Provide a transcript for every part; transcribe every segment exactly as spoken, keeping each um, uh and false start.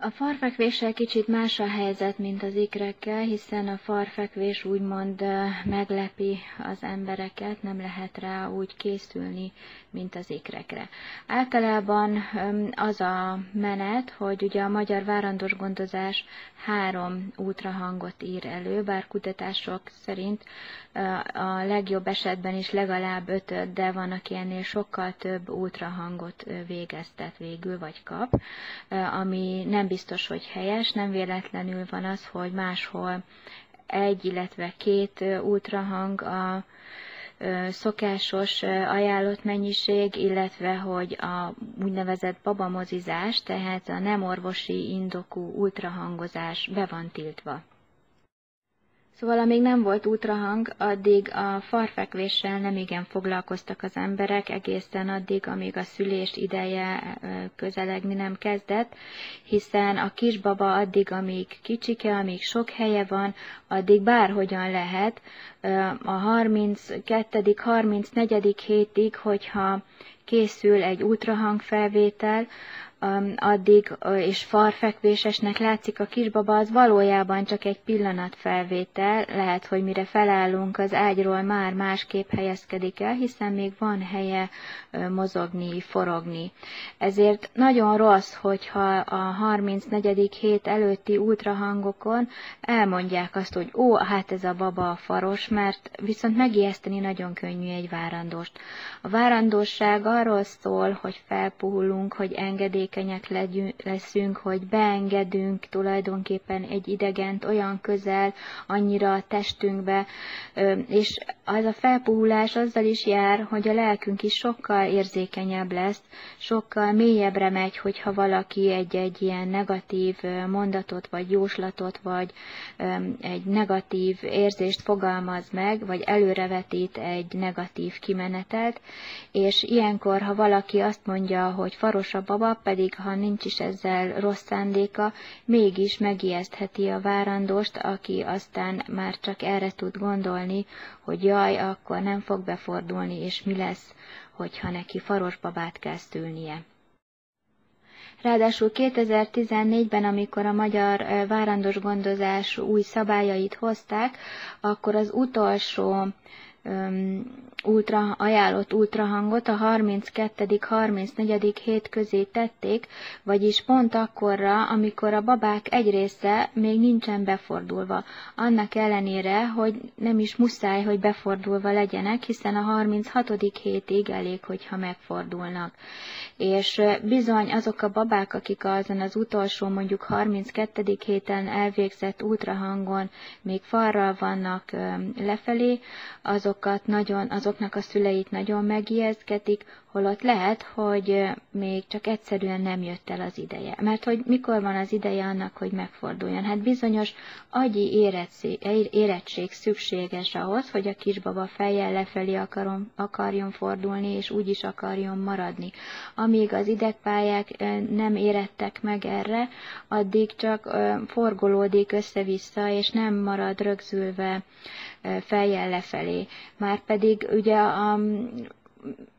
A farfekvéssel kicsit más a helyzet, mint az ikrekkel, hiszen a farfekvés úgymond meglepi az embereket, nem lehet rá úgy készülni, mint az ikrekre. Általában az a menet, hogy ugye a magyar várandós gondozás három útrahangot ír elő, bár kutatások szerint a legjobb esetben is legalább ötöt, de van, aki ennél sokkal több útrahangot végeztet végül, vagy kap, ami nem biztos, hogy helyes, nem véletlenül van az, hogy máshol egy, illetve két ultrahang a szokásos ajánlott mennyiség, illetve hogy a úgynevezett babamozizás, tehát a nem orvosi indokú ultrahangozás be van tiltva. Szóval amíg nem volt ultrahang, addig a farfekvéssel nem igen foglalkoztak az emberek, egészen addig, amíg a szülés ideje közelegni nem kezdett, hiszen a kisbaba addig, amíg kicsike, amíg sok helye van, addig bárhogyan lehet, a harminckettedik-harmincnegyedik hétig, hogyha készül egy ultrahangfelvétel, addig, és farfekvésesnek látszik a kisbaba, az valójában csak egy pillanatfelvétel, lehet, hogy mire felállunk az ágyról már másképp helyezkedik el, hiszen még van helye mozogni, forogni. Ezért nagyon rossz, hogyha a harmincnegyedik hét előtti ultrahangokon elmondják azt, hogy ó, hát ez a baba a faros, mert viszont megijeszteni nagyon könnyű egy várandóst. A várandóság arról szól, hogy felpuhulunk, hogy engedélyek leszünk, hogy beengedünk tulajdonképpen egy idegent olyan közel, annyira a testünkbe, és az a felpuhulás azzal is jár, hogy a lelkünk is sokkal érzékenyebb lesz, sokkal mélyebbre megy, hogyha valaki egy-egy ilyen negatív mondatot, vagy jóslatot, vagy egy negatív érzést fogalmaz meg, vagy előrevetít egy negatív kimenetet, és ilyenkor, ha valaki azt mondja, hogy faros a baba, pedig ha nincs is ezzel rossz szándéka, mégis megijesztheti a várandóst, aki aztán már csak erre tud gondolni, hogy jaj, akkor nem fog befordulni, és mi lesz, hogyha neki faros babát kell szülnie. Ráadásul kétezer-tizennégyben, amikor a magyar várandós gondozás új szabályait hozták, akkor az utolsó Ultra, ajánlott ultrahangot a harminckettedik-harmincnegyedik hét közé tették, vagyis pont akkorra, amikor a babák egy része még nincsen befordulva. Annak ellenére, hogy nem is muszáj, hogy befordulva legyenek, hiszen a harminchatodik hétig elég, hogyha megfordulnak. És bizony azok a babák, akik azon az utolsó, mondjuk harminckettedik héten elvégzett ultrahangon még falral vannak lefelé, azok Nagyon, azoknak a szüleit nagyon megijesztgetik, holott lehet, hogy még csak egyszerűen nem jött el az ideje. Mert hogy mikor van az ideje annak, hogy megforduljon? Hát bizonyos agyi érettség, érettség szükséges ahhoz, hogy a kisbaba fejjel lefelé akarom, akarjon fordulni, és úgy is akarjon maradni. Amíg az idegpályák nem érettek meg erre, addig csak forgolódik össze-vissza, és nem marad rögzülve fejjel lefelé. Márpedig ugye a...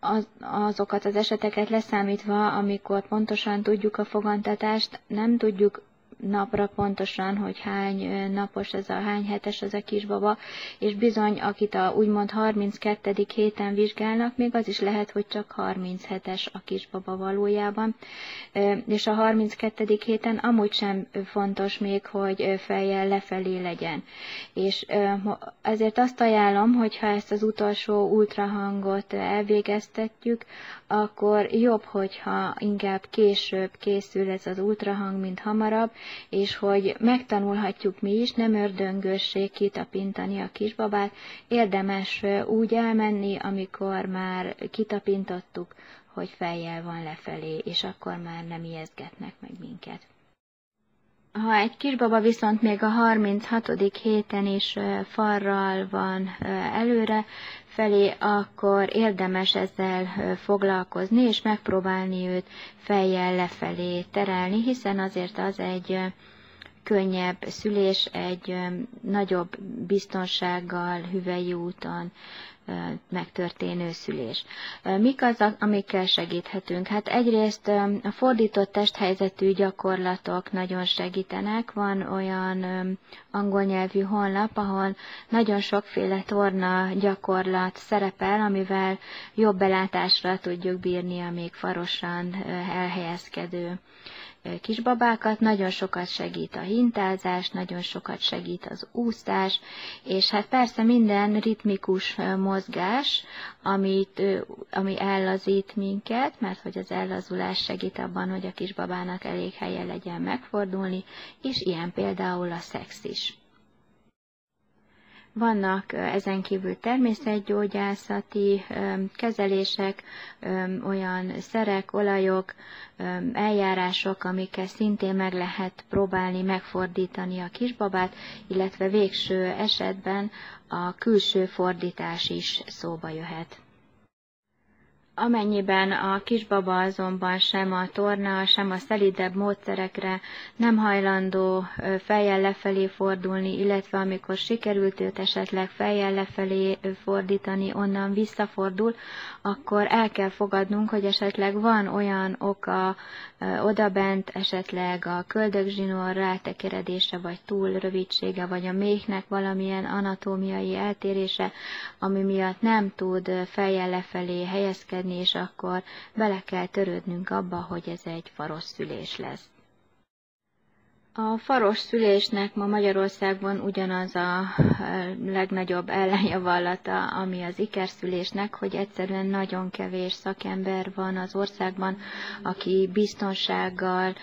Az, azokat az eseteket leszámítva, amikor pontosan tudjuk a fogantatást, nem tudjuk napra pontosan, hogy hány napos ez a, hány hetes ez a kisbaba, és bizony, akit a úgymond harminckettedik héten vizsgálnak, még az is lehet, hogy csak harminchetes a kisbaba valójában, és a harminckettedik héten amúgy sem fontos még, hogy fejjel lefelé legyen. És ezért azt ajánlom, hogy ha ezt az utolsó ultrahangot elvégeztetjük, akkor jobb, hogyha inkább később készül ez az ultrahang, mint hamarabb, és hogy megtanulhatjuk mi is, nem ördöngösség kitapintani a kisbabát, érdemes úgy elmenni, amikor már kitapintottuk, hogy fejjel van lefelé, és akkor már nem ijesztgetnek meg minket. Ha egy kisbaba viszont még a harminchatodik héten is farral van előre felé, akkor érdemes ezzel foglalkozni, és megpróbálni őt fejjel lefelé terelni, hiszen azért az egy könnyebb szülés egy nagyobb biztonsággal, hüvely úton megtörténő szülés. Mik azok, amikkel segíthetünk? Hát egyrészt a fordított testhelyzetű gyakorlatok nagyon segítenek. Van olyan angol nyelvű honlap, ahol nagyon sokféle torna gyakorlat szerepel, amivel jobb belátásra tudjuk bírni a még farosan elhelyezkedő kisbabákat. Nagyon sokat segít a hintázás, nagyon sokat segít az úszás, és hát persze minden ritmikus mozgás, amit, ami ellazít minket, mert hogy az ellazulás segít abban, hogy a kisbabának elég helye legyen megfordulni, és ilyen például a szex is. Vannak ezen kívül természetgyógyászati kezelések, olyan szerek, olajok, eljárások, amikkel szintén meg lehet próbálni megfordítani a kisbabát, illetve végső esetben a külső fordítás is szóba jöhet. Amennyiben a kisbaba azonban sem a torna, sem a szelídebb módszerekre nem hajlandó fejjel lefelé fordulni, illetve amikor sikerült őt esetleg fejjel lefelé fordítani, onnan visszafordul, akkor el kell fogadnunk, hogy esetleg van olyan oka odabent, esetleg a köldökzsinór rátekeredése, vagy túl rövidsége, vagy a méhnek valamilyen anatómiai eltérése, ami miatt nem tud fejjel lefelé helyezkedni, és akkor bele kell törődnünk abba, hogy ez egy faros szülés lesz. A faros szülésnek ma Magyarországon ugyanaz a legnagyobb ellenjavallata, ami az ikerszülésnek, hogy egyszerűen nagyon kevés szakember van az országban, aki biztonsággal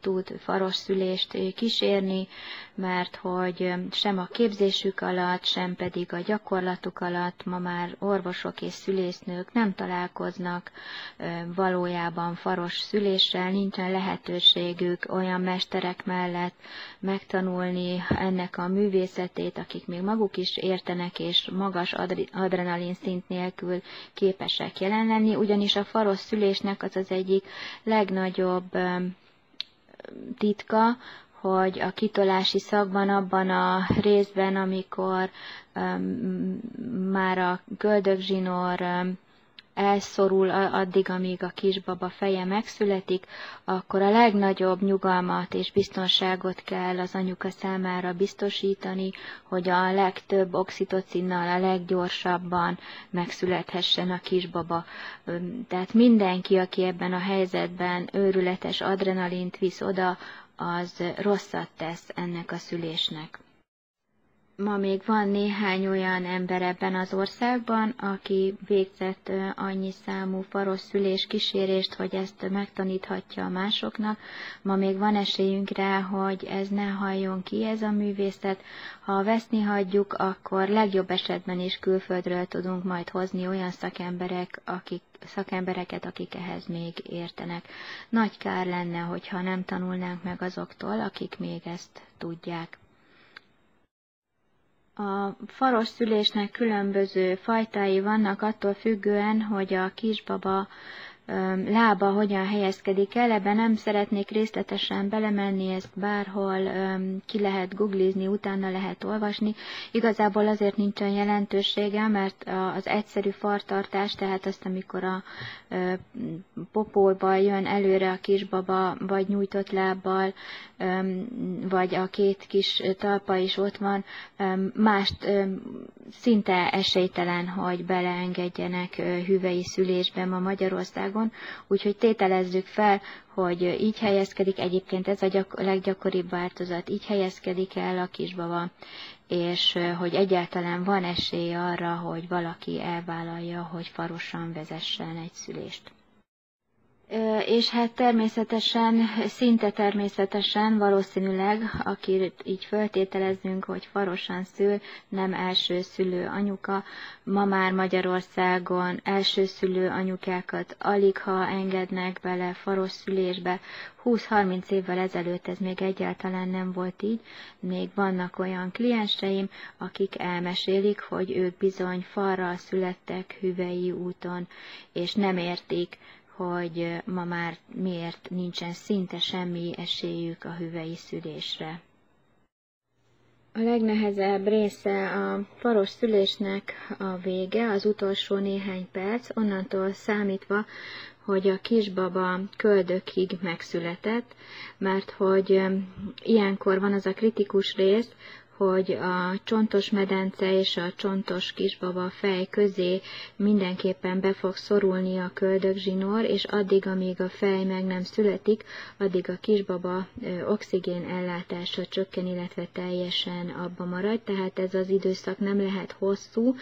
tud faros szülést kísérni, mert hogy sem a képzésük alatt, sem pedig a gyakorlatuk alatt ma már orvosok és szülésznők nem találkoznak valójában faros szüléssel, nincsen lehetőségük olyan mesterek mellett megtanulni ennek a művészetét, akik még maguk is értenek és magas adrenalin szint nélkül képesek jelen lenni, ugyanis a faros szülésnek az az egyik legnagyobb titka, hogy a kitolási szakban, abban a részben, amikor um, már a köldökzsinór um, elszorul addig, amíg a kisbaba feje megszületik, akkor a legnagyobb nyugalmat és biztonságot kell az anyuka számára biztosítani, hogy a legtöbb oxitocinnal a leggyorsabban megszülethessen a kisbaba. Tehát mindenki, aki ebben a helyzetben őrületes adrenalint visz oda, az rosszat tesz ennek a szülésnek. Ma még van néhány olyan ember ebben az országban, aki végzett annyi számú faros szülés kísérést, hogy ezt megtaníthatja a másoknak. Ma még van esélyünk rá, hogy ez ne halljon ki, ez a művészet. Ha veszni hagyjuk, akkor legjobb esetben is külföldről tudunk majd hozni olyan szakemberek, akik, szakembereket, akik ehhez még értenek. Nagy kár lenne, hogyha nem tanulnánk meg azoktól, akik még ezt tudják. A faros szülésnek különböző fajtái vannak attól függően, hogy a kisbaba lába hogyan helyezkedik el. Ebben nem szeretnék részletesen belemenni, ezt bárhol ki lehet googlizni, utána lehet olvasni. Igazából azért nincsen jelentősége, mert az egyszerű fartartás, tehát azt, amikor a popolba jön előre a kisbaba, vagy nyújtott lábbal, vagy a két kis talpa is ott van, mást szinte esélytelen, hogy beleengedjenek hüvelyi szülésbe ma Magyarországon. Úgyhogy tételezzük fel, hogy így helyezkedik, egyébként ez a gyak- leggyakoribb változat, így helyezkedik el a kisbaba, és hogy egyáltalán van esély arra, hogy valaki elvállalja, hogy farosan vezessen egy szülést. És hát természetesen, szinte természetesen valószínűleg, akit így föltételezzünk, hogy farosan szül, nem elsőszülő anyuka. Ma már Magyarországon elsőszülő anyukákat alig ha engednek bele faros szülésbe. húsz-harminc évvel ezelőtt ez még egyáltalán nem volt így. Még vannak olyan klienseim, akik elmesélik, hogy ők bizony farral születtek hüvelyi úton, és nem értik, hogy ma már miért nincsen szinte semmi esélyük a hüvelyi szülésre. A legnehezebb része a paros szülésnek a vége, az utolsó néhány perc, onnantól számítva, hogy a kisbaba köldökig megszületett, mert hogy ilyenkor van az a kritikus rész, hogy a csontos medence és a csontos kisbaba fej közé mindenképpen be fog szorulni a köldökzsinór, és addig, amíg a fej meg nem születik, addig a kisbaba oxigén ellátása csökken, illetve teljesen abba marad. Tehát ez az időszak nem lehet hosszú,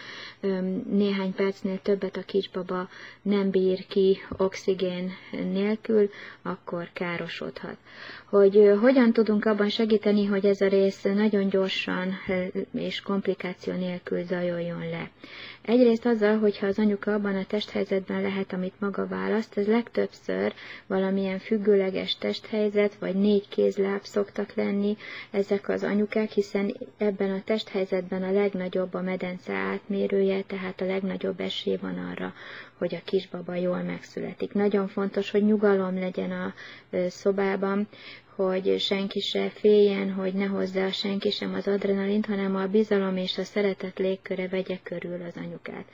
néhány percnél többet a kisbaba nem bír ki oxigén nélkül, akkor károsodhat. Hogy hogyan tudunk abban segíteni, hogy ez a rész nagyon gyors és komplikáció nélkül zajoljon le. Egyrészt azzal, hogyha az anyuka abban a testhelyzetben lehet, amit maga választ, ez legtöbbször valamilyen függőleges testhelyzet, vagy négy kézláb szoktak lenni ezek az anyukák, hiszen ebben a testhelyzetben a legnagyobb a medence átmérője, tehát a legnagyobb esély van arra, hogy a kisbaba jól megszületik. Nagyon fontos, hogy nyugalom legyen a szobában, hogy senki se féljen, hogy ne hozzá senki sem az adrenalint, hanem a bizalom és a szeretet légköre vegye körül az anyukát.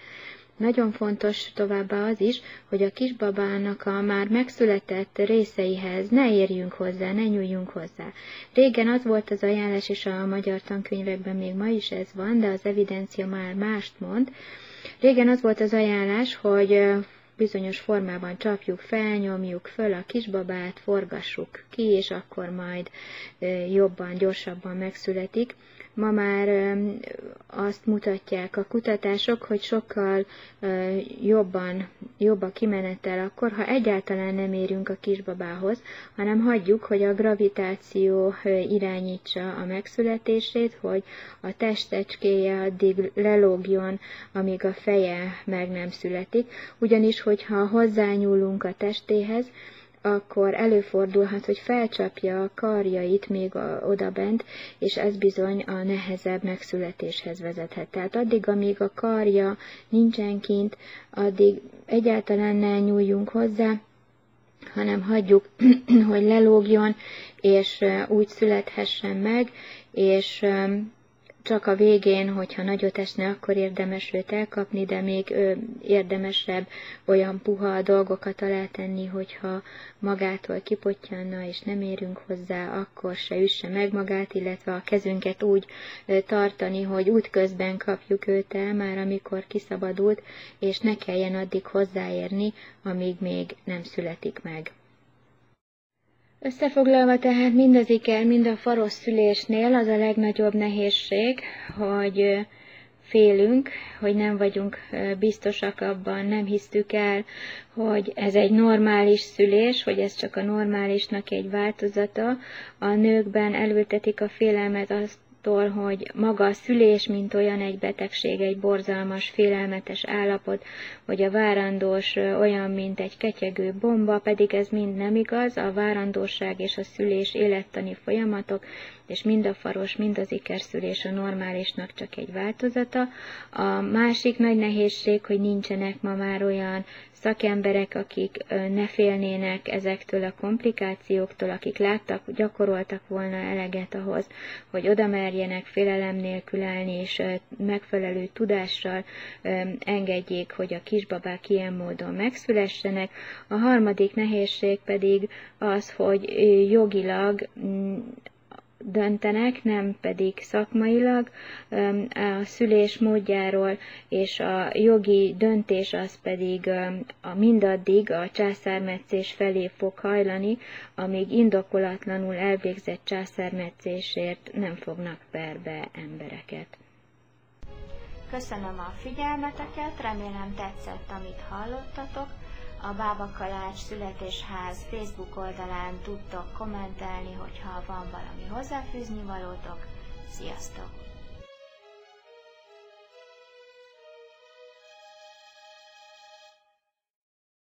Nagyon fontos továbbá az is, hogy a kisbabának a már megszületett részeihez ne érjünk hozzá, ne nyúljunk hozzá. Régen az volt az ajánlás, és a magyar tankönyvekben még ma is ez van, de az evidencia már mást mond. Régen az volt az ajánlás, hogy bizonyos formában csapjuk fel, nyomjuk föl a kisbabát, forgassuk ki, és akkor majd jobban, gyorsabban megszületik. Ma már azt mutatják a kutatások, hogy sokkal jobban, jobb a kimenetel akkor, ha egyáltalán nem érünk a kisbabához, hanem hagyjuk, hogy a gravitáció irányítsa a megszületését, hogy a testecskéje addig lelógjon, amíg a feje meg nem születik. Ugyanis, hogyha hozzányúlunk a testéhez, akkor előfordulhat, hogy felcsapja a karjait még odabent, és ez bizony a nehezebb megszületéshez vezethet. Tehát addig, amíg a karja nincsen kint, addig egyáltalán ne nyúljunk hozzá, hanem hagyjuk, hogy lelógjon, és úgy születhessen meg, és csak a végén, hogyha nagyot esne, akkor érdemes őt elkapni, de még érdemesebb olyan puha dolgokat alátenni, hogyha magától kipottyanna, és nem érünk hozzá, akkor se üsse meg magát, illetve a kezünket úgy tartani, hogy útközben kapjuk őt el, már amikor kiszabadult, és ne kelljen addig hozzáérni, amíg még nem születik meg. Összefoglalva tehát mindezikkel, mind a faros szülésnél az a legnagyobb nehézség, hogy félünk, hogy nem vagyunk biztosak abban, nem hisztük el, hogy ez egy normális szülés, hogy ez csak a normálisnak egy változata. A nőkben elültetik a félelmet azt, hogy maga a szülés, mint olyan egy betegség, egy borzalmas, félelmetes állapot, hogy a várandós olyan, mint egy ketyegő bomba, pedig ez mind nem igaz, a várandóság és a szülés élettani folyamatok, és mind a faros, mind az ikerszülés a normálisnak csak egy változata. A másik nagy nehézség, hogy nincsenek ma már olyan szakemberek, akik ne félnének ezektől a komplikációktól, akik láttak, gyakoroltak volna eleget ahhoz, hogy oda merjenek félelem nélkül állni, és megfelelő tudással engedjék, hogy a kisbabák ilyen módon megszülessenek. A harmadik nehézség pedig az, hogy jogilag döntenek, nem pedig szakmailag a szülés módjáról, és a jogi döntés az pedig a mindaddig a császármetszés felé fog hajlani, amíg indokolatlanul elvégzett császármetszésért nem fognak perbe embereket. Köszönöm a figyelmeteket, remélem tetszett, amit hallottatok. A Bábakalács Születésház Facebook oldalán tudtok kommentelni, hogyha van valami hozzáfűzni valótok. Sziasztok!